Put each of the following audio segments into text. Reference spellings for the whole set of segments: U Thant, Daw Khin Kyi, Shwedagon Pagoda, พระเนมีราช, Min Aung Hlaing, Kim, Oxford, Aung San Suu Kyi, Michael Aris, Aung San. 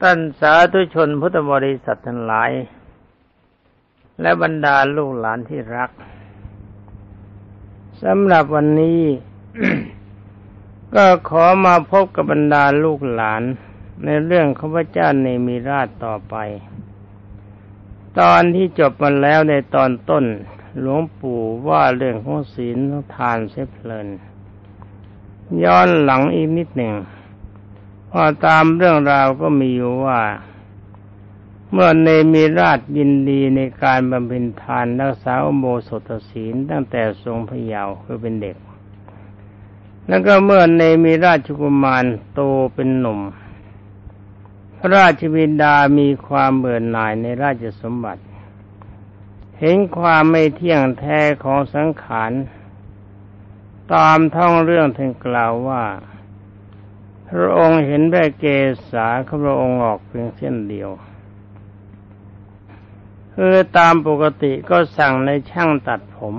ท่านสาธุชนพุทธบริษัททั้งหลายและบรรดาลูกหลานที่รักสำหรับวันนี้ ก็ขอมาพบกับบรรดาลูกหลานในเรื่องของพระเจ้าเนมิราชต่อไปตอนที่จบมาแล้วในตอนต้นหลวงปู่ว่าเรื่องของศีลทานเสพเพลินย้อนหลังอีกนิดหนึ่งพอตามเรื่องราวก็มีอยู่ว่าเมื่อเนมิราชยินดีในการบำเพ็ญทานรักษาอุโบสถศีลตั้งแต่ทรงพระเยาว์คือเป็นเด็กแล้วก็เมื่อเนมิราชกุมารโตเป็นหนุ่มพระราชบิดามีความเบื่อหน่ายในราชสมบัติเห็นความไม่เที่ยงแท้ของสังขารตามท่องเรื่องถึงกล่าวว่าพระองค์เห็นแม่เกศาของพระองค์ออกเพียงเส้นเดียวคือตามปกติก็สั่งในช่างตัดผม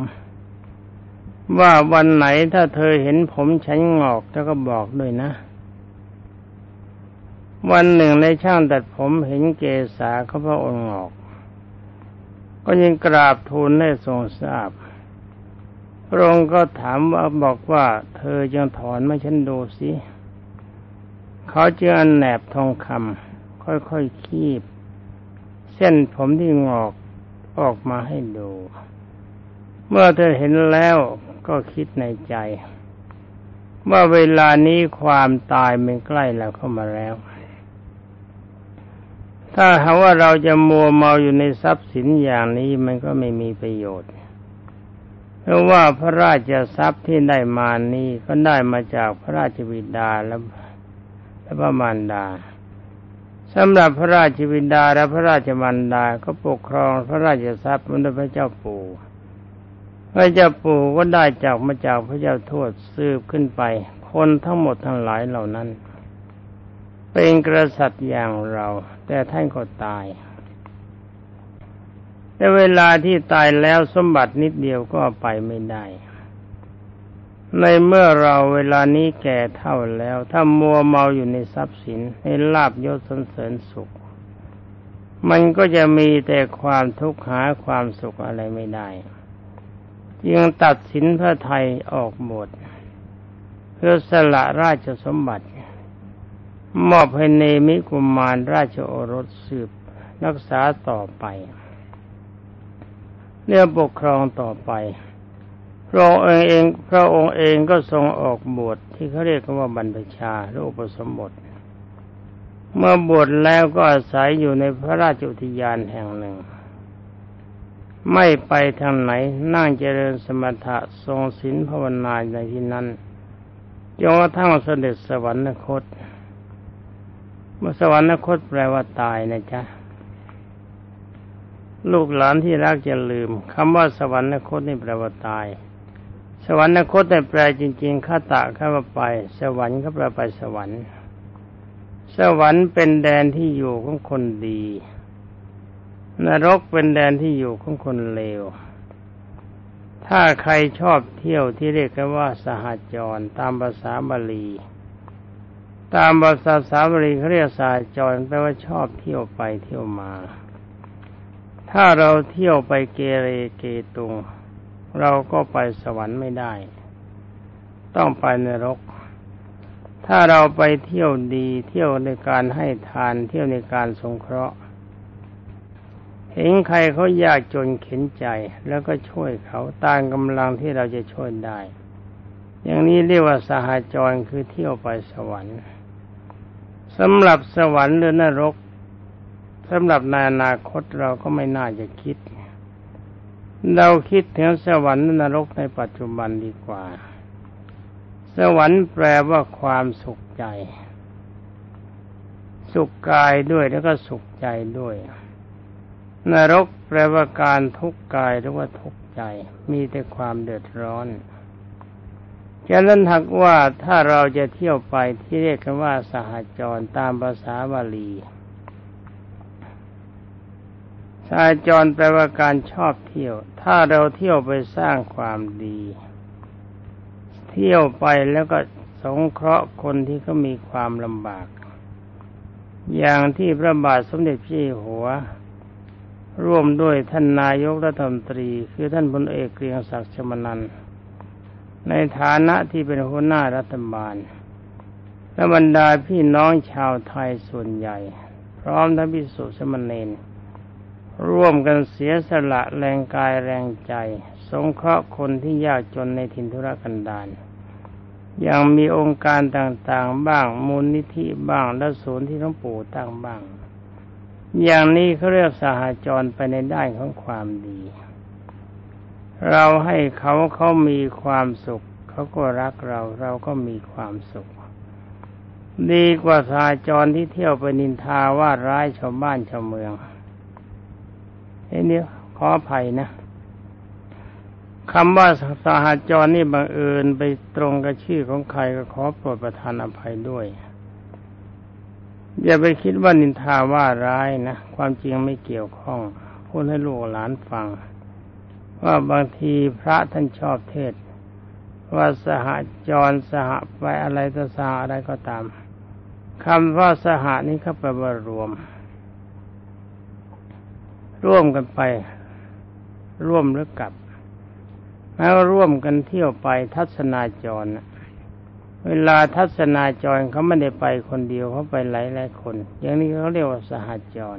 ว่าวันไหนถ้าเธอเห็นผมฉันงอกแล้วก็บอกด้วยนะวันหนึ่งในช่างตัดผมเห็นเกศาของพระองค์งอกก็ยังกราบทูลให้ทรงทราบพระองค์ก็ถามว่าบอกว่าเธอจึงถอนมาฉันดูสิเขาจึงอันแหนบทองคำค่อยๆคีบเส้นผมที่งอกออกมาให้ดูเมื่อเธอเห็นแล้วก็คิดในใจว่าเวลานี้ความตายมันใกล้เราเข้ามาแล้วถ้าหากว่าเราจะมัวเมาอยู่ในทรัพย์สินอย่างนี้มันก็ไม่มีประโยชน์เพราะว่าพระราชทรัพย์ที่ได้มานี้ก็ได้มาจากพระราชบิดาและพระมารดาสำหรับพระราชบิดาและพระราชมารดาก็ปกครองพระราชทรัพย์ด้วยพระเจ้าปู่พระเจ้าปู่ก็ได้จากมาจากพระเจ้าทวดสืบขึ้นไปคนทั้งหมดทั้งหลายเหล่านั้นเป็นกษัตริย์อย่างเราแต่ท่านก็ตายแต่เวลาที่ตายแล้วสมบัตินิดเดียวก็ไปไม่ได้ในเมื่อเราเวลานี้แก่เท่าแล้วถ้ามัวเมาอยู่ในทรัพย์สินในลาภยศสรรเสริญสุขมันก็จะมีแต่ความทุกข์หาความสุขอะไรไม่ได้จึงตัดสินพระทัยออกหมดเพื่อสละราชสมบัติมอบให้เนมิกุมารราชโอรสสืบรักษาต่อไปเรื่องปกครองต่อไปพระองค์เองก็ทรงออกบวชที่เขาเรียกว่าบรรพชาหรืออุปสมบทเมื่อบวชแล้วก็อาศัยอยู่ในพระราชอุทยานแห่งหนึ่งไม่ไปทางไหนนั่งเจริญสมถะทรงศีลภาวนาในที่นั้นจนกระทั่งเสด็จสวรรคตสวรรคตแปลว่าตายนะจ๊ะลูกหลานที่รักอย่าลืมคำว่าสวรรคตนี่แปลว่าตายสวรรคตแต่แปลจริงๆข้าตะข้ามาไปสวรรค์ก็แปลไปสวรรค์สวรรค์เป็นแดนที่อยู่ของคนดีนรกเป็นแดนที่อยู่ของคนเลวถ้าใครชอบเที่ยวที่เรียกกันว่าสหจรตามภาษาบาลีตามภาษาสาบริเขาเรียกสหจรแปลว่าชอบเที่ยวไปเที่ยวมาถ้าเราเที่ยวไปเกเรเกตุงเราก็ไปสวรรค์ไม่ได้ต้องไปนรกถ้าเราไปเที่ยวดีเที่ยวในการให้ทานเที่ยวในการสงเคราะห์เห็นใครเขายากจนเข็นใจแล้วก็ช่วยเขาตามกำลังที่เราจะช่วยได้อย่างนี้เรียกว่าสหจรคือเที่ยวไปสวรรค์สำหรับสวรรค์หรือนรกสำหรับในอนาคตเราก็ไม่น่าจะคิดเราคิดถึงสวรรค์นรกในปัจจุบันดีกว่าสวรรค์แปลว่าความสุขใจสุขกายด้วยแล้วก็สุขใจด้วยนรกแปลว่าการทุกข์กายหรือว่าทุกข์ใจมีแต่ความเดือดร้อนฉะนั้นหากว่าถ้าเราจะเที่ยวไปที่เรียกกันว่าสหจรตามภาษาบาลีสหจรแปลว่าการชอบเที่ยวถ้าเราเที่ยวไปสร้างความดีเที่ยวไปแล้วก็สงเคราะห์คนที่เขามีความลำบาก อย่างที่พระบาทสมเด็จพระเจ้าอยู่หัวร่วมด้วยท่านนายกรัฐมนตรีคือท่านพลเอกเกรียงศักดิ์ชมนันท์ในฐานะที่เป็นหัวหน้ารัฐบาลและบรรดาพี่น้องชาวไทยส่วนใหญ่พร้อมทั้งภิกษุสมณเณรร่วมกันเสียสละแรงกายแรงใจสงเคราะห์คนที่ยากจนในถิ่นทุรกันดารยังมีองค์การต่างๆบ้างมูลนิธิบ้างและศูนย์ที่หลวงปู่ตั้งบ้างอย่างนี้เขาเรียกสหจรไปในด้านของความดีเราให้เขามีความสุขเขาก็รักเราเราก็มีความสุขดีกว่าสหจรที่เที่ยวไปนินทาว่าร้ายชาวบ้านชาวเมืองนี่ขออภัยนะคำว่าสหจรนี่บังเอิญไปตรงกับชื่อของใครก็ขอโปรดประทานอภัยด้วยอย่าไปคิดว่านินทาว่าร้ายนะความจริงไม่เกี่ยวข้องพูดให้ลูกหลานฟังว่าบางทีพระท่านชอบเทศว่าสหจรสหไปอะไรต่อสหอะไรก็ตามคำว่าสหนี้ก็แปลว่ารวมร่วมกันไปร่วมหรือกลับแล้วร่วมกันเที่ยวไปทัศนาจรเวลาทัศนาจรเขาไม่ได้ไปคนเดียวเขาไปหลายๆคนอย่างนี้เขาเรียกว่าสหจร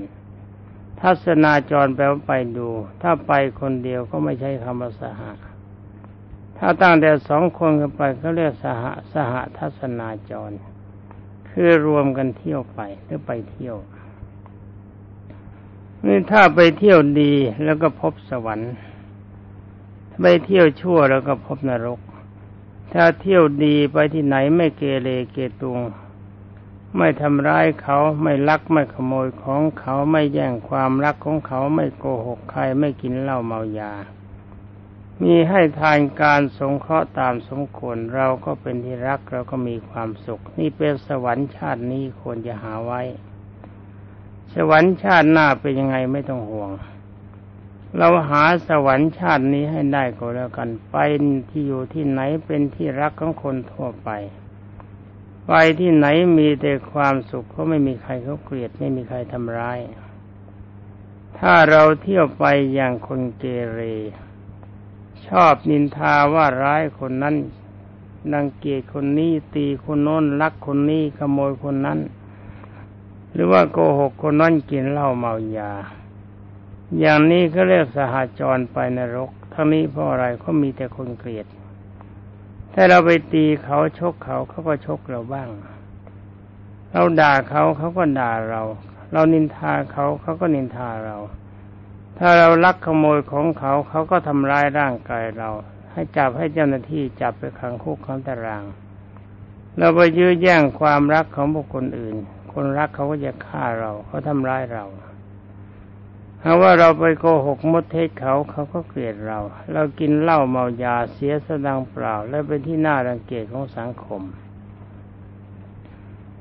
ทัศนาจรแปลว่าไปดูถ้าไปคนเดียวก็ไม่ใช่คำว่าสหถ้าตั้งแต่สองคนกันไปเขาเรียกสหทัศนาจรคือรวมกันเที่ยวไปหรือไปเที่ยวนี่ถ้าไปเที่ยวดีแล้วก็พบสวรรค์ไปเที่ยวชั่วแล้วก็พบนรกถ้าเที่ยวดีไปที่ไหนไม่เกเรเกตุงไม่ทำร้ายเขาไม่ลักไม่ขโมยของเขาไม่แย่งความรักของเขาไม่โกหกใครไม่กินเหล้าเมายามีให้ทานการสงเคราะห์ตามสมควรเราก็เป็นที่รักเราก็มีความสุขนี่เป็นสวรรค์ชาตินี้ควรจะหาไว้สวรรค์ชาติหน้าเป็นยังไงไม่ต้องห่วงเราหาสวรรค์ชาตินี้ให้ได้ก็แล้วกันไปที่อยู่ที่ไหนเป็นที่รักของคนทั่วไปไปที่ไหนมีแต่ความสุขก็ไม่มีใครเขาเกลียดไม่มีใครทำร้ายถ้าเราเที่ยวไปอย่างคนเกเรชอบนินทาว่าร้ายคนนั้นรังเกียจคนนี้ตีคนโน้นลักคนนี้ขโมยคนนั้นหรือว่าโกหกคนนั้นกินเหล้าเมายาอย่างนี้ก็เรียกสหจรไปนรกทั้งนี้เพราะอะไรเขามีแต่คนเกลียดถ้าเราไปตีเขาชกเขาเขาก็ชกเราบ้างเราด่าเขาเขาก็ด่าเราเรานินทาเขาเขาก็นินทาเราถ้าเราลักขโมยของเขาเขาก็ทำร้ายร่างกายเราให้จับให้เจ้าหน้าที่จับไปขังคุกขังตารางเราไปยื้อแย่งความรักของบุคคลอื่นคนรักเขาก็จะฆ่าเราเขาทำร้ายเราถ้าว่าเราไปโกหกมดเท็จเขาเขาก็เกลียดเราเรากินเหล้าเมายาเสียสตางค์เปล่าและเป็นที่น่ารังเกียจของสังคม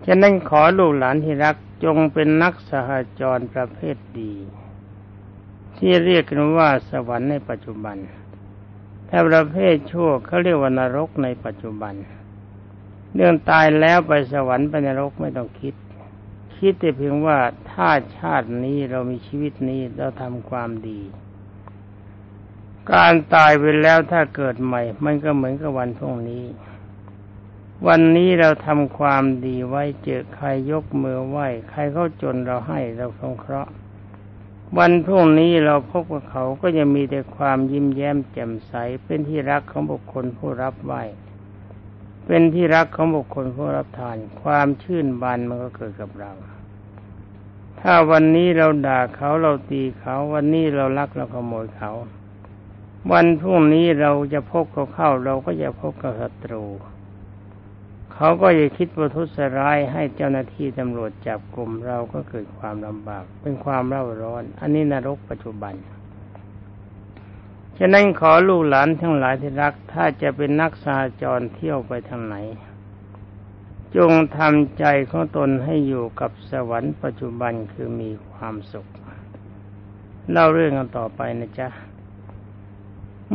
ฉะนั้นขอลูกหลานที่รักจงเป็นนักสหจรประเภทดีที่เรียกกันว่าสวรรค์ในปัจจุบันถ้าประเภทชั่วเขาเรียกว่านรกในปัจจุบันเรื่องตายแล้วไปสวรรค์ไปนรกไม่ต้องคิดคิดแต่เพียงว่าถ้าชาตินี้เรามีชีวิตนี้เราทำความดีการตายไปแล้วถ้าเกิดใหม่มันก็เหมือนกับวันพรุ่งนี้วันนี้เราทำความดีไว้เจอใครยกมือไหว้ใครเขาจนเราให้เราสงเคราะห์วันพรุ่งนี้เราพบกับเขาก็จะมีแต่ความยิ้มแย้มแจ่มใสเป็นที่รักของบุคคลผู้รับไหว้เป็นที่รักของบุคคลผู้รับทานความชื่นบานมันก็เกิดกับเราถ้าวันนี้เราด่าเขาเราตีเขาวันนี้เราลักเราขโมยเขาวันพรุ่งนี้เราจะพบเขาเข้าเราก็จะพบกับศัตรูเขาก็จะคิดประทุษร้ายให้เจ้าหน้าที่ตำรวจจับกลุ่มเราก็เกิดความลำบากเป็นความเร่าร้อนอันนี้นรกปัจจุบันฉะนั้นขอลูกหลานทั้งหลายที่รักถ้าจะเป็นนักสหจรเที่ยวไปทางไหนจงทำใจของตนให้อยู่กับสวรรค์ปัจจุบันคือมีความสุขเล่าเรื่องกันต่อไปนะจ๊ะ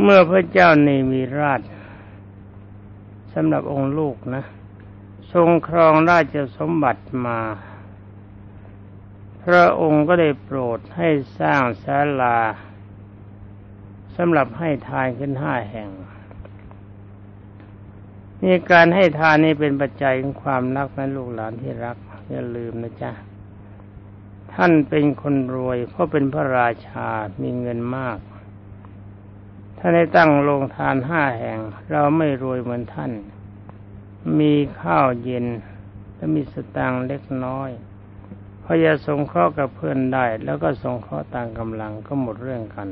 เมื่อพระเจ้าเนมิราชสำหรับองค์ลูกนะทรงครองราชสมบัติมา พระองค์ก็ได้โปรดให้สร้างศาลาสำหรับให้ทานขึ้น5แห่งนี่การให้ทานนี่เป็นปัจจัยของความรักนะลูกหลานที่รักอย่าลืมนะจ๊ะท่านเป็นคนรวยเพราะเป็นพระราชามีเงินมากท่านได้ตั้งโรงทาน5แห่งเราไม่รวยเหมือนท่านมีข้าวเย็นและมีสตางค์เล็กน้อยพอจะสงเคราะห์กับเพื่อนได้แล้วก็สงเคราะห์ตามกำลังก็หมดเรื่องกัน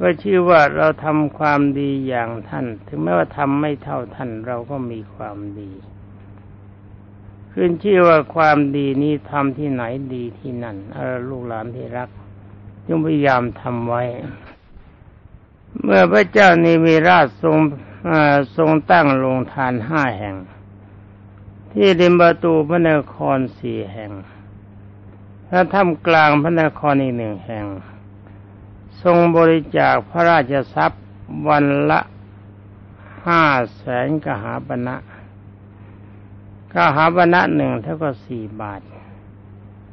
ก็ชื่อว่าเราทำความดีอย่างท่านถึงแม้ว่าทำไม่เท่าท่านเราก็มีความดีขึ้นชื่อว่าความดีนี้ทำที่ไหนดีที่นั่นลูกหลานที่รักจงพยายามทำไว้เมื่อพระเจ้าเนมิราชทรงตั้งโรงทาน5แห่งที่ริมประตูพระนคร4แห่งและถ้ำกลางพระนครอีก1แห่งทรงบริจาคพระราชทรัพย์วันละ500,000 กหาปณะกหาปณะ1เท่ากับ4 บาท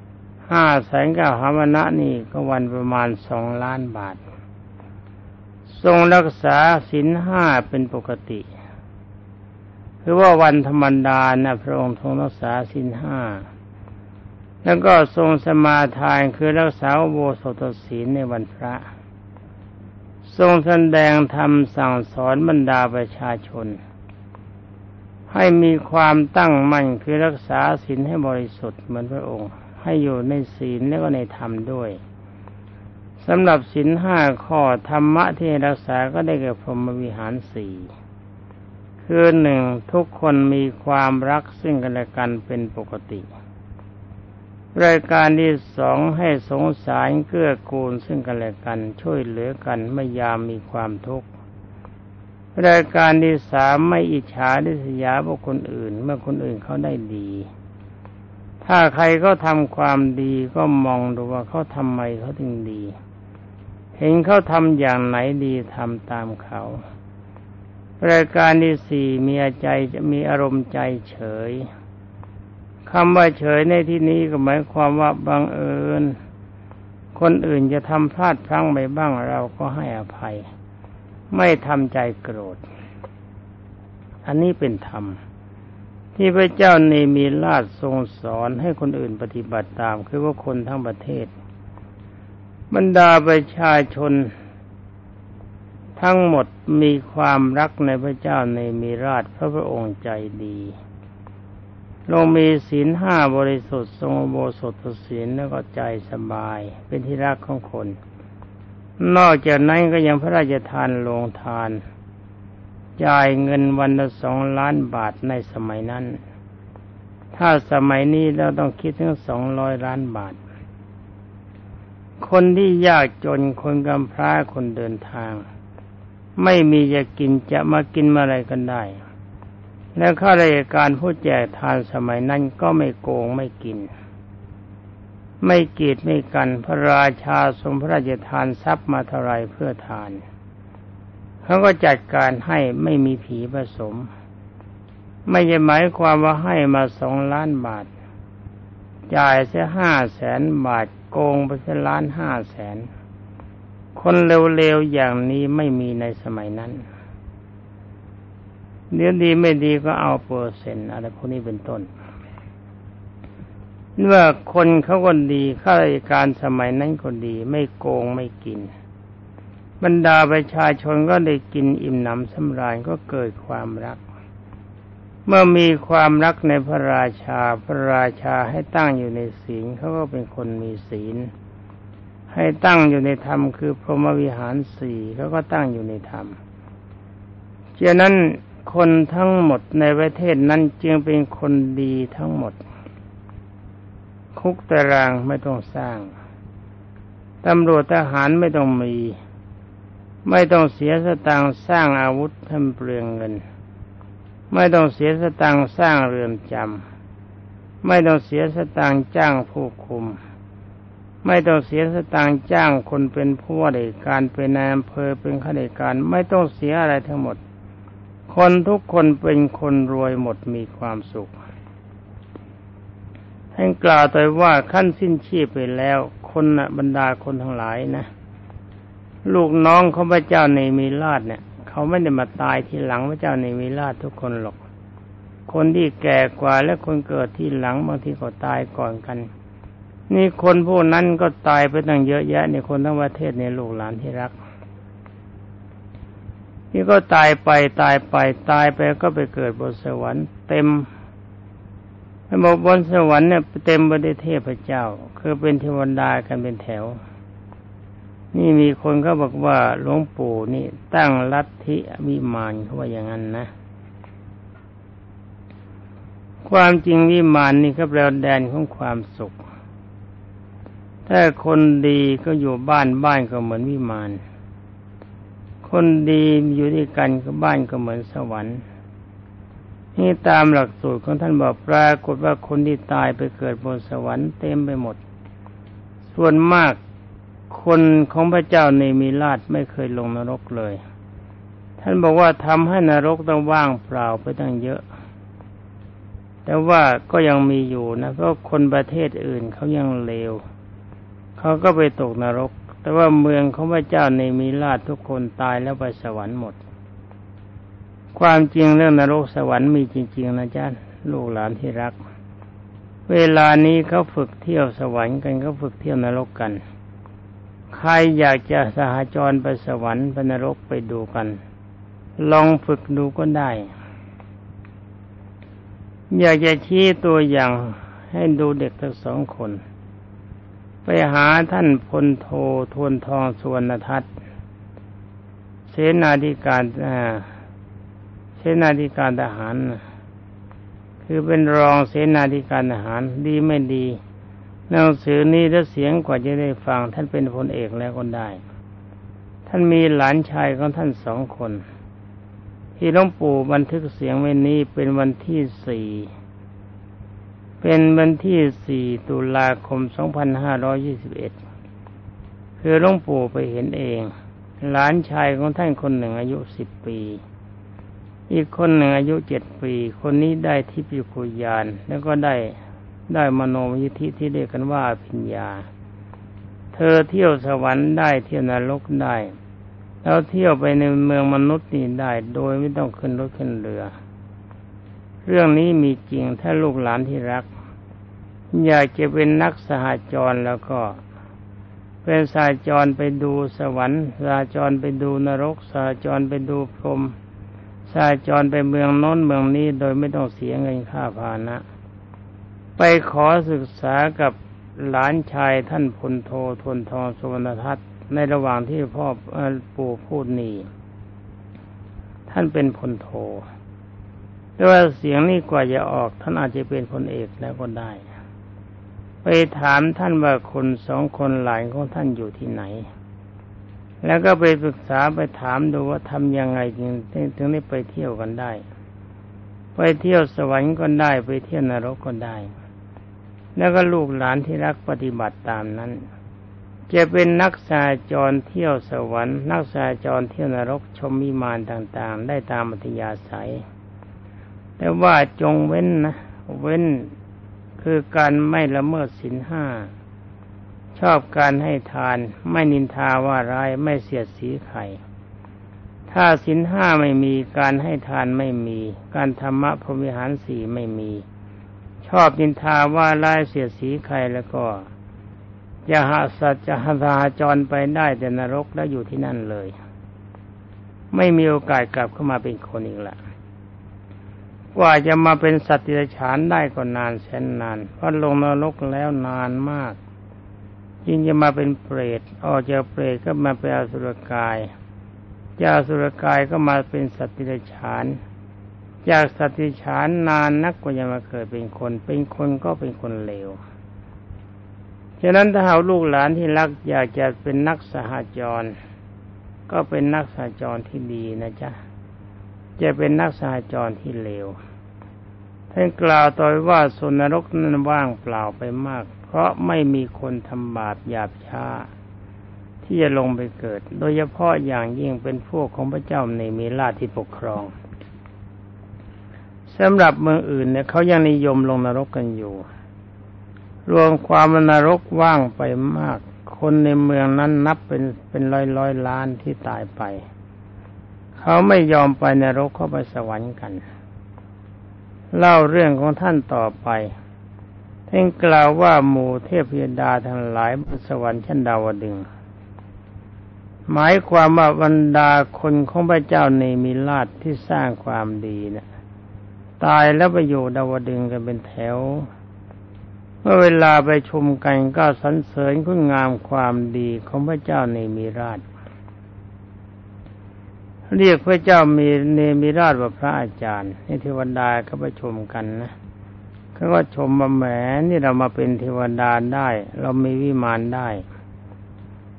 500,000 กหาปณะนี่ก็วันประมาณ2,000,000 บาททรงรักษาศีล5เป็นปกติคือว่าวันธรรมดานะพระองค์ทรงรักษาศีล5แล้วก็ทรงสมาทานคือรักษาอุโบสถศีลในวันพระทรงแสดงธรรมสั่งสอนบรรดาประชาชนให้มีความตั้งมั่นคือรักษาศีลให้บริสุทธิ์เหมือนพระองค์ให้อยู่ในศีลและก็ในธรรมด้วยสำหรับศีล5ข้อธรรมะที่รักษาก็ได้แก่พรหมวิหาร4คือ 1. ทุกคนมีความรักซึ่งกันและกันเป็นปกติรายการที่ 2. ให้สงสารเกื้อกูลซึ่งกันและกันช่วยเหลือกันเมื่อยามมีความทุกข์รายการที่ 3. ไม่อิจฉาริษยาบุคคลอื่นเมื่อคนอื่นเขาได้ดีถ้าใครก็ทำความดีก็มองดูว่าเขาทำไมเขาถึงดีเห็นเขาทำอย่างไหนดีทำตามเขารายการที่ 4. มีอารมณ์ใจเฉยคำว่าเฉยในที่นี้ก็หมายความว่าบังเอิญคนอื่นจะทำพลาดพลั้งไปบ้างเราก็ให้อภัยไม่ทำใจโกรธอันนี้เป็นธรรมที่พระเจ้าเนมิราชทรงสอนให้คนอื่นปฏิบัติตามคือว่าคนทั้งประเทศบรรดาประชาชนทั้งหมดมีความรักในพระเจ้าเนมิราชพระองค์ใจดีลงมีศีล5บริสุทธิ์ทรงอุโบสถศีลแล้วก็ใจสบายเป็นที่รักของคนนอกจากนั้นก็ยังพระราชทานโรงทานจ่ายเงินวันละ2,000,000 บาทในสมัยนั้นถ้าสมัยนี้เราต้องคิดถึง200,000,000 บาทคนที่ยากจนคนกำพร้าคนเดินทางไม่มีจะกินจะมากินอะไรกันได้และข้าราชการผู้แจกทานสมัยนั้นก็ไม่โกงไม่กินไม่กีดไม่กันพระราชาทรงพระราชทานทรัพย์มาเท่าไรเพื่อทานเขาก็จัดการให้ไม่มีผีผสมไม่ใช่หมายความว่าให้มา2,000,000 บาทจ่ายเสีย500,000 บาทโกงไปเสีย1,500,000คนเร็วๆอย่างนี้ไม่มีในสมัยนั้นเดี๋ยวดีไม่ดีก็เอาเปอร์เซ็นต์อะไรพวกนี้เป็นต้นเมื่อคนเขาคนดีข้าราชการสมัยนั้นคนดีไม่โกงไม่กินบรรดาประชาชนก็ได้กินอิ่มหนำสำราญก็เกิดความรักเมื่อมีความรักในพระราชาพระราชาให้ตั้งอยู่ในศีลเขาก็เป็นคนมีศีลให้ตั้งอยู่ในธรรมคือพรหมวิหาร4เขาก็ตั้งอยู่ในธรรมเช่นนั้นคนทั้งหมดในประเทศนั้นจึงเป็นคนดีทั้งหมดคุกตารางไม่ต้องสร้างตำรวจทหารไม่ต้องมีไม่ต้องเสียสตางค์สร้างอาวุธทำเปลืองเงินไม่ต้องเสียสตางค์สร้างเรือนจำไม่ต้องเสียสตางค์จ้างผู้คุมไม่ต้องเสียสตางค์จ้างคนเป็นผู้ว่าราชการเป็นนายอำเภอเป็นข้าราชการไม่ต้องเสียอะไรทั้งหมดคนทุกคนเป็นคนรวยหมดมีความสุข ท่านกล่าวแต่ว่าขั้นสิ้นชีพไปแล้วคนนะบรรดาคนทั้งหลายนะลูกน้องของพระเจ้าเนมิราชเนี่ยเขาไม่ได้มาตายทีหลังพระเจ้าเนมิราชทุกคนหรอกคนที่แก่กว่าและคนเกิดที่หลังบางทีก็ตายก่อนกันนี่คนพวกนั้นก็ตายไปตั้งเยอะแยะในคนทั้งประเทศในลูกหลานที่รักนี่ก็ตายไปก็ไปเกิดบนสวรรค์เต็มบนสวรรค์เนี่ยเต็มไปด้วยเทพเจ้าคือเป็นเทวดากันเป็นแถวนี่มีคนเขาบอกว่าหลวงปู่นี่ตั้งลัทธิวิมานเขาว่าอย่างนั้นนะความจริงวิมานนี่ก็แปลว่าแดนของความสุขถ้าคนดีก็อยู่บ้านก็เหมือนวิมานคนดีอยู่ด้วยกันก็บ้านก็เหมือนสวรรค์นี่ตามหลักสูตรของท่านบอกปรากฏว่าคนที่ตายไปเกิดบนสวรรค์เต็มไปหมดส่วนมากคนของพระเจ้าเนมิราชไม่เคยลงนรกเลยท่านบอกว่าทำให้นรกต้องว่างเปล่าไปตั้งเยอะแต่ว่าก็ยังมีอยู่นะเพราะคนประเทศอื่นเขายังเลวเขาก็ไปตกนรกแต่ว่าเมืองของพระเจ้าเนมิราชทุกคนตายแล้วไปสวรรค์หมดความจริงเรื่องนรกสวรรค์มีจริงๆนะจ๊ะลูกหลานที่รักเวลานี้เขาฝึกเที่ยวสวรรค์กันเขาฝึกเที่ยวนรกกันใครอยากจะสหจรไปสวรรค์ไปนรกไปดูกันลองฝึกดูก็ได้อยากจะชี้ตัวอย่างให้ดูเด็กทั้งสองคนไปหาท่านพลโททวนทองสุวรรณทัตเสนาธิการทหารคือเป็นรองเสนาธิการทหารดีไม่ดีหนังสือนี้ถ้าเสียงกว่าจะได้ฟังท่านเป็นพลเอกแล้วก็ได้ท่านมีหลานชายของท่านสองคนที่หลวงปู่บันทึกเสียงไว้นี้เป็นวันที่ 4ตุลาคม 2521คือหลวงปู่ไปเห็นเองหลานชายของท่านคนหนึ่งอายุ10ปีอีกคนหนึ่งอายุ7ปีคนนี้ได้ทิพยคุยานแล้วก็ได้มโนมยิทธิที่เรียกกันว่าปัญญาเธอเที่ยวสวรรค์ได้เที่ยวนรกได้แล้วเที่ยวไปในเมืองมนุษย์นี่ได้โดยไม่ต้องขึ้นรถขึ้นเรือเรื่องนี้มีจริงถ้าลูกหลานที่รักอยากจะเป็นนักสหจรแล้วก็เป็นสหจรไปดูสวรรค์สหจรไปดูนรกสหจรไปดูพรหมสหจรไปเมืองโน้นเมืองนี้โดยไม่ต้องเสียเงินค่าพาหนะไปขอศึกษากับหลานชายท่านพลโททวนทองสุวรรณทัตในระหว่างที่พ่อปู่พูดนี่ท่านเป็นพลโทแต่ว่าเสียงนี่กว่าจะออกท่านอาจจะเป็นพลเอกแล้วก็ได้ไปถามท่านว่าคนสองคนหลานของท่านอยู่ที่ไหนแล้วก็ไปศึกษาไปถามดูว่าทำยังไงถึงได้ไปเที่ยวกันได้ไปเที่ยวสวรรค์ก็ได้ไปเที่ยวนรกก็ได้แล้วก็ลูกหลานที่รักปฏิบัติตามนั้นจะเป็นนักสหจรเที่ยวสวรรค์นักสหจรเที่ยวนรกชมวิมานต่างๆได้ตามอัธยาศัยแต่ว่าจงเว้นนะเว้นคือการไม่ละเมิดศีล5ชอบการให้ทานไม่นินทาว่าร้ายไม่เสียดสีใครถ้าศีล5ไม่มีการให้ทานไม่มีการธรรมะพรหมวิหาร4ไม่มีชอบนินทาว่าร้ายเสียดสีใครแล้วก็จะหาสัจจะสหจรไปได้แต่นรกแล้วอยู่ที่นั่นเลยไม่มีโอกาสกลับเข้ามาเป็นคนอีกละกว่าจะมาเป็นสัตว์เดรัจฉานได้ก็นานแสนนานเพราะลงนรกแล้วนานมากยิ่งจะมาเป็นเปรตออกจากเปรตก็มาเป็นอสุรกายจากอสุรกายก็มาเป็นสัตว์เดรัจฉานจากสัตว์เดรัจฉานนานนักกว่าจะมาเกิดเป็นคนเป็นคนก็เป็นคนเลวฉะนั้นถ้าเอาลูกหลานที่รักอยากจะเป็นนักสหจรก็เป็นนักสหจรที่ดีนะจ๊ะจะเป็นนักสหจรที่เลวท่านกล่าวต่อว่าส่วนนรกนั้นว่างเปล่าไปมากเพราะไม่มีคนทำบาปหยาบช้าที่จะลงไปเกิดโดยเฉพาะอย่างยิ่งเป็นพวกของพระเจ้าเนมิราชที่ปกครองสำหรับเมืองอื่นเนี่ยเขายังนิยมลงนรกกันอยู่ รวมความนรกว่างไปมากคนในเมืองนั้นนับเป็นร้อยๆล้านที่ตายไปเขาไม่ยอมไปนรกเขาไปสวรรค์กันเล่าเรื่องของท่านต่อไปท่านกล่าวว่าหมู่เทพยดาทั้งหลายบนสวรรค์ชั้นดาวดึงส์หมายความว่าบรรดาคนของพระเจ้าเนมิราชที่สร้างความดีนะตายแล้วไปอยู่ดาวดึงส์กันเป็นแถวเมื่อเวลาไปชมกันก็สรรเสริญคุณงามความดีของพระเจ้าเนมิราชเรียกพระเจ้าเนมิราชว่าพระอาจารย์นี่เทวดาก็ไปชมกันนะเขาก็ชมมาแหมนี่เรามาเป็นเทวดาได้เรามีวิมานได้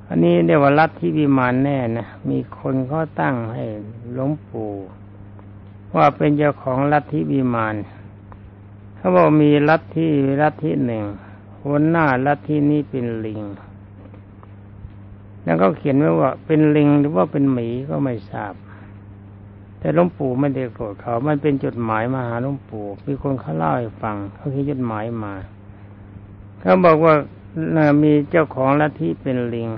อันนี้เรียกว่าลัทธิวิมานแน่นะมีคนเขาตั้งให้หลวงปู่ว่าเป็นเจ้าของลัทธิวิมานเขาบอกมีลัทธิหนึ่งหัวหน้าลัทธินี้เป็นลิงแล้วก็เขียนไว้ว่าเป็นลิงหรือว่าเป็นหมีก็ไม่ทราบแต่หลวงปู่ไม่ได้โกรธเขามันเป็นจดหมายมาหาหลวงปู่มีคนเขาเล่าให้ฟังเขาเขียนจดหมายมาเขาบอกว่ามีเจ้าของลัทธิเป็นลิง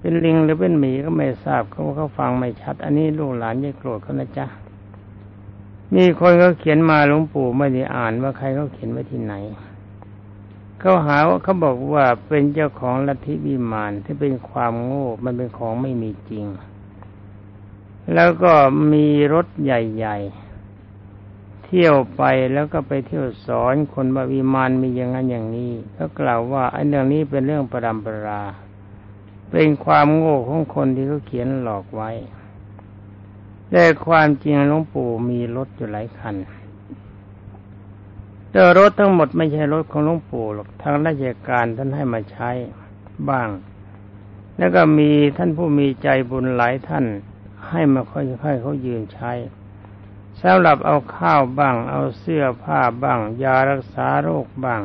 หรือเป็นหมีก็ไม่ทราบเขาฟังไม่ชัดอันนี้ลูกหลานอย่าโกรธเขานะจ๊ะมีคนเขาเขียนมาหลวงปู่ไม่ได้อ่านว่าใครเขาเขียนไว้ที่ไหนเขาหาว่าเขาบอกว่าเป็นเจ้าของลัทธิวิมานที่เป็นความโง่มันเป็นของไม่มีจริงแล้วก็มีรถใหญ่ๆเที่ยวไปแล้วก็ไปเที่ยวสอนคนว่าวิมานมีอย่างนั้นอย่างนี้เขากล่าวว่าไอ้เรื่องนี้เป็นเรื่องประดัมปราเป็นความโง่ของคนที่เขาเขียนหลอกไว้แต่ความจริงหลวงปู่มีรถอยู่หลายคันแต่รถทั้งหมดไม่ใช่รถของหลวงปู่หรอกทางราชการท่านให้มาใช้บ้างแล้วก็มีท่านผู้มีใจบุญหลายท่านให้มาค่อยๆเขายืมใช้สำหรับเอาข้าวบ้างเอาเสื้อผ้าบ้างยารักษาโรคบ้าง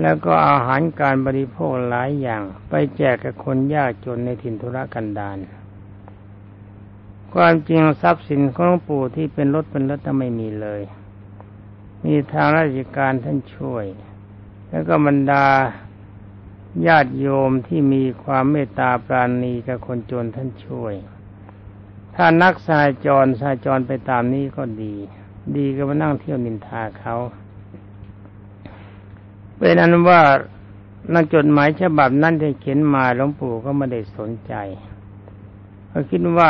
แล้วก็อาหารการบริโภคหลายอย่างไปแจกกับคนยากจนในถิ่นทุรกันดารความจริงทรัพย์สินของหลวงปู่ที่เป็นรถจะไม่มีเลยมีทางราชการท่านช่วยแล้วก็บรรดาญาติโยมที่มีความเมตตาปราณีกับคนจนท่านช่วยถ้านักสายจรไปตามนี้ก็ดีก็มานั่งเที่ยวนินทาเขาเป็นอันว่านักจดหมายฉบับนั้นที่เขียนมาหลวงปู่ก็ไม่ได้สนใจก็คิดว่า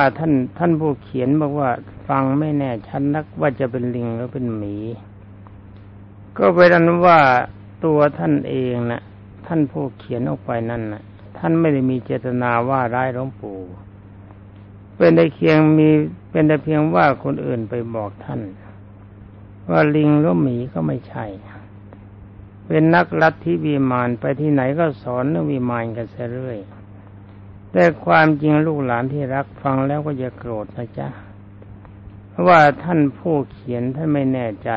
ท่านผู้เขียนบอกว่าฟังไม่แน่ชัดนักว่าจะเป็นลิงหรือเป็นหมีก็เป็นอันว่าตัวท่านเองนะท่านผู้เขียนออกไปนั่นนะท่านไม่ได้มีเจตนาว่าร้ายหลวงปู่เป็นแต่เพียงว่าคนอื่นไปบอกท่านว่าลิงหรือหมีก็ไม่ใช่เป็นนักลัทธิวิมานไปที่ไหนก็สอนเรื่องวิมานกันเรื่อยแต่ความจริงลูกหลานที่รักฟังแล้วก็อย่าโกรธนะจ๊ะเพราะว่าท่านผู้เขียนท่านไม่แน่ใจ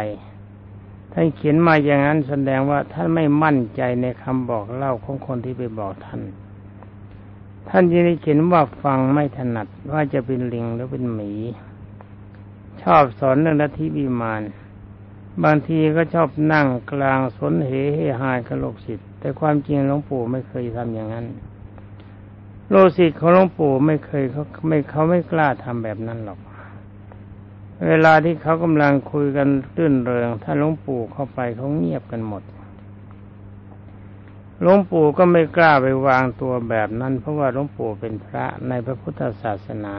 ท่านเขียนมาอย่างนั้นแสดงว่าท่านไม่มั่นใจในคำบอกเล่าของคนที่ไปบอกท่านยังได้เขียนว่าฟังไม่ถนัดว่าจะเป็นลิงหรือเป็นหมีชอบสอนเรื่องลัทธิวิมานบางทีก็ชอบนั่งกลางสนเฮฮากับลูกศิษย์แต่ความจริงหลวงปู่ไม่เคยทำอย่างนั้นลูกศิษย์ของหลวงปู่เขาไม่กล้าทำแบบนั้นหรอกเวลาที่เขากำลังคุยกันรื่นเริงถ้าหลวงปู่เข้าไปเขาเงียบกันหมดหลวงปู่ก็ไม่กล้าไปวางตัวแบบนั้นเพราะว่าหลวงปู่เป็นพระในพระพุทธศาสนา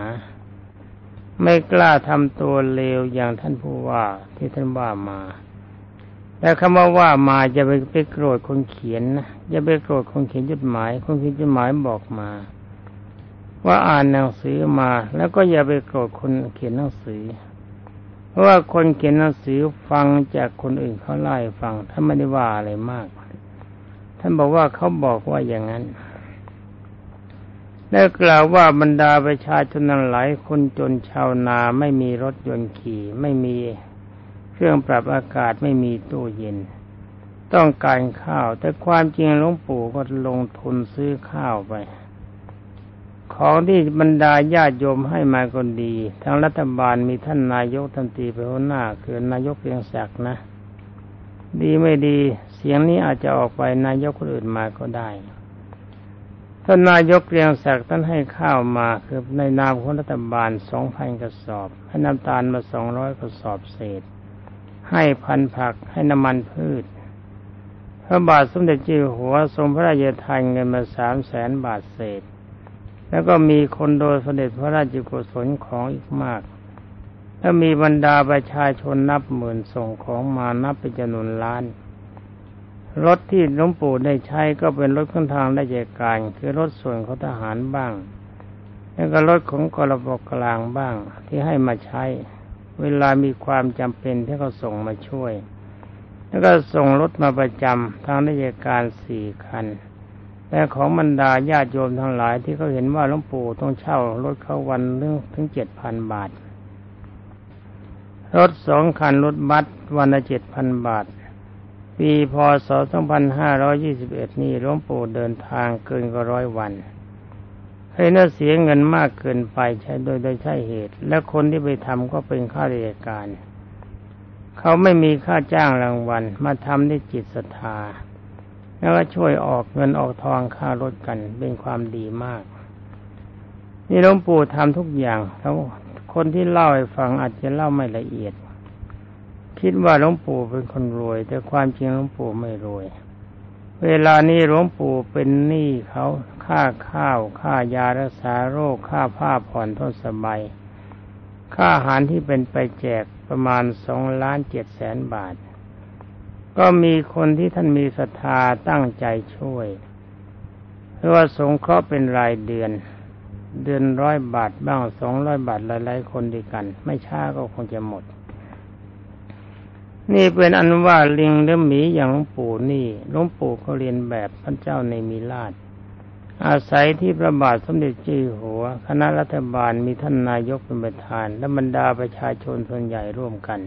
ไม่กล้าทำตัวเลวอย่างท่านผู้ว่าที่ท่านว่ามาแต่คำว่ามาจะไปโกรธคนเขียนนะจะไปโกรธคนเขียนจดหมายคนเขียนจดหมายบอกมาว่าอ่านหนังสือมาแล้วก็อย่าไปโกรธคนเขียนหนังสือเพราะว่าคนเขียนหนังสือฟังจากคนอื่นเขาไล่ฟังท่านไม่ได้ว่าอะไรมากท่านบอกว่าเขาบอกว่าอย่างนั้นได้กล่าวว่าบรรดาประชาชนหลายคนจนชาวนาไม่มีรถยนต์ขี่ไม่มีเครื่องปรับอากาศไม่มีตู้เย็นต้องการข้าวแต่ความจริงหลวงปู่ก็ลงทุนซื้อข้าวไปของที่บรรดาญาติโยมให้มาก็ดีทางรัฐบาลมีท่านนายกทันตีไปหัวหน้าคือนายกเพียงศักดิ์นะดีไม่ดี เสียงนี้อาจจะออกไปนายกคนอื่นมาก็ได้ท่านนายกเกรียงศักดิ์ท่านให้ข้าวมาคือในนามของรัฐบาล 2,000 กระสอบให้น้ำตาลมา 200 กระสอบเศษให้พันผักให้น้ำมันพืชพระบาทสมเด็จเจ้าอยู่หัวทรงพระราชทานเงินมา 300,000 บาทเศษแล้วก็มีคนโดยเสด็จพระราชกุศลของอีกมากและมีบรรดาประชาชนนับหมื่นส่งของมานับเป็นจำนวนล้านรถที่หลวงปู่ได้ใช้ก็เป็นรถของทางราชการคือรถส่วนของทหารบ้างแล้วก็รถของกรมกลางบ้างที่ให้มาใช้เวลามีความจำเป็นที่เขาส่งมาช่วยแล้วก็ส่งรถมาประจำทางราชการ4 คันแต่ของบรรดาญาติโยมทั้งหลายที่เขาเห็นว่าหลวงปู่ต้องเช่ารถเขาวันนึงถึง 7,000 บาทรถ2 คันรถบัสวันละ 7,000 บาทปีพ.ศ. 2521นี้หลวงปู่เดินทางเกินกว่า100 วันเคยน่าเสียเงินมากเกินไปใช้โดยใช่เหตุและคนที่ไปทำก็เป็นข้าราชการเขาไม่มีค่าจ้างรางวัลมาทำด้วยจิตศรัทธาแล้วก็ช่วยออกเงินออกทองค่ารถกันเป็นความดีมากนี่หลวงปู่ทำทุกอย่างแล้วคนที่เล่าให้ฟังอาจจะเล่าไม่ละเอียดคิดว่าหลวงปู่เป็นคนรวยแต่ความจริงหลวงปู่ไม่รวยเวลานี้หลวงปู่เป็นหนี้เขาค่าข้าวค่ายารักษาโรคค่าผ้าผ่อนทนสบายค่าอาหารที่เป็นไปแจกประมาณ 2,700,000 บาทก็มีคนที่ท่านมีศรัทธาตั้งใจช่วยเพราะว่าสงเคราะห์เป็นรายเดือน100 บาทบ้าง200 บาทหลายๆคนด้วยกันไม่ช้าก็คงจะหมดนี่เป็นอันว่าลิงและหมีอย่างหลวงปู่นี่หลวงปู่เขาเรียนแบบพระเจ้าในมีราชอาศัยที่พระบาทสมเด็จเจ้าอยู่หัวคณะรัฐบาลมีท่านนายกเป็นประธานและบรรดาประชาชนส่วนใหญ่ร่วมกัน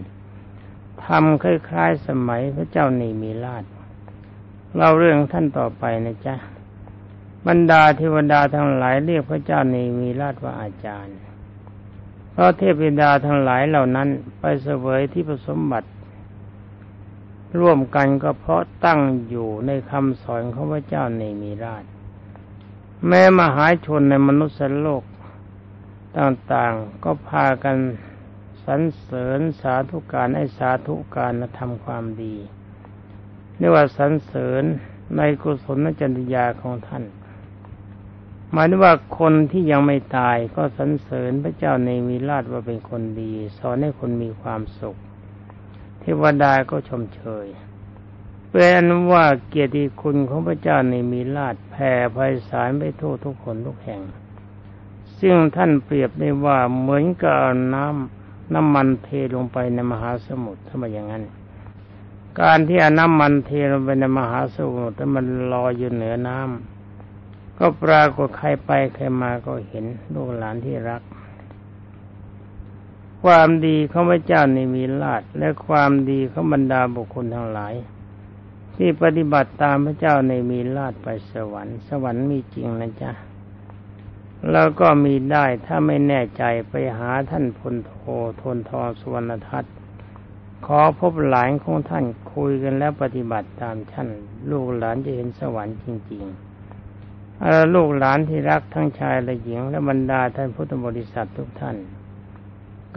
ทำคล้ายๆสมัยพระเจ้าในมีราชเล่าเรื่องท่านต่อไปนะจ๊ะบรรดาเทวดาทั้งหลายเรียกพระเจ้าในมีราชว่าอาจารย์เพราะเทพบิดาทั้งหลายเหล่านั้นไปเสวยที่ประสมบัติร่วมกันก็เพราะตั้งอยู่ในคำสอนของพระเจ้าในมีราชแม้มหาชนในมนุษย์โลกต่างๆก็พากันสรรเสริญสาธุการให้สาธุการและทำความดีเรียกว่าสรรเสริญในกุศลจริยาของท่านหมายถึงว่าคนที่ยังไม่ตายก็สรรเสริญพระเจ้าในมีราชว่าเป็นคนดีสอนให้คนมีความสุขเทวดาก็ชมเชยเป็นว่าเกียรติคุณของพระเจ้าในมีราชแผ่ไพศาลไปทั่วทุกคนทุกแห่งซึ่งท่านเปรียบได้ว่าเหมือนกับน้ำมันเทลงไปในมหาสมุทรทำไมอย่างนั้นการที่เอาน้ำมันเทลงไปในมหาสมุทรแต่มันลอยอยู่เหนือน้ำก็ปรากฏใครไปใครมาก็เห็นลูกหลานที่รักความดีของพระเจ้าในมีราชและความดีของบรรดาบุคคลทั้งหลายที่ปฏิบัติตามพระเจ้าในมีราชไปสวรรค์สวรรค์มีจริงนะจ๊ะแล้วก็มีได้ถ้าไม่แน่ใจไปหาท่านพลโททนทองสุวรรณทัตขอพบหลานของท่านคุยกันและปฏิบัติตามท่านลูกหลานจะเห็นสวรรค์จริงๆลูกหลานที่รักทั้งชายและหญิงและบรรดาท่านพุทธบริษัททุกท่าน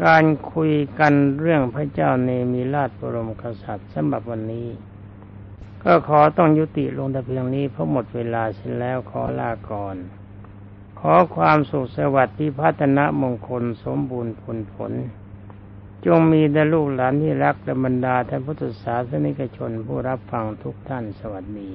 การคุยกันเรื่องพระเจ้าเนมิราชบรมกษัตริย์สำหรับวันนี้ก็ขอต้องยุติลงแต่เพียงนี้เพราะหมดเวลาเสียแล้วขอลาก่อนขอความสุขสวัสดิ์ที่พัฒนามงคลสมบูรณ์ผลจงมีแด่ลูกหลานที่รักและบรรดาท่านพุทธศาสนิกชนผู้รับฟังทุกท่านสวัสดี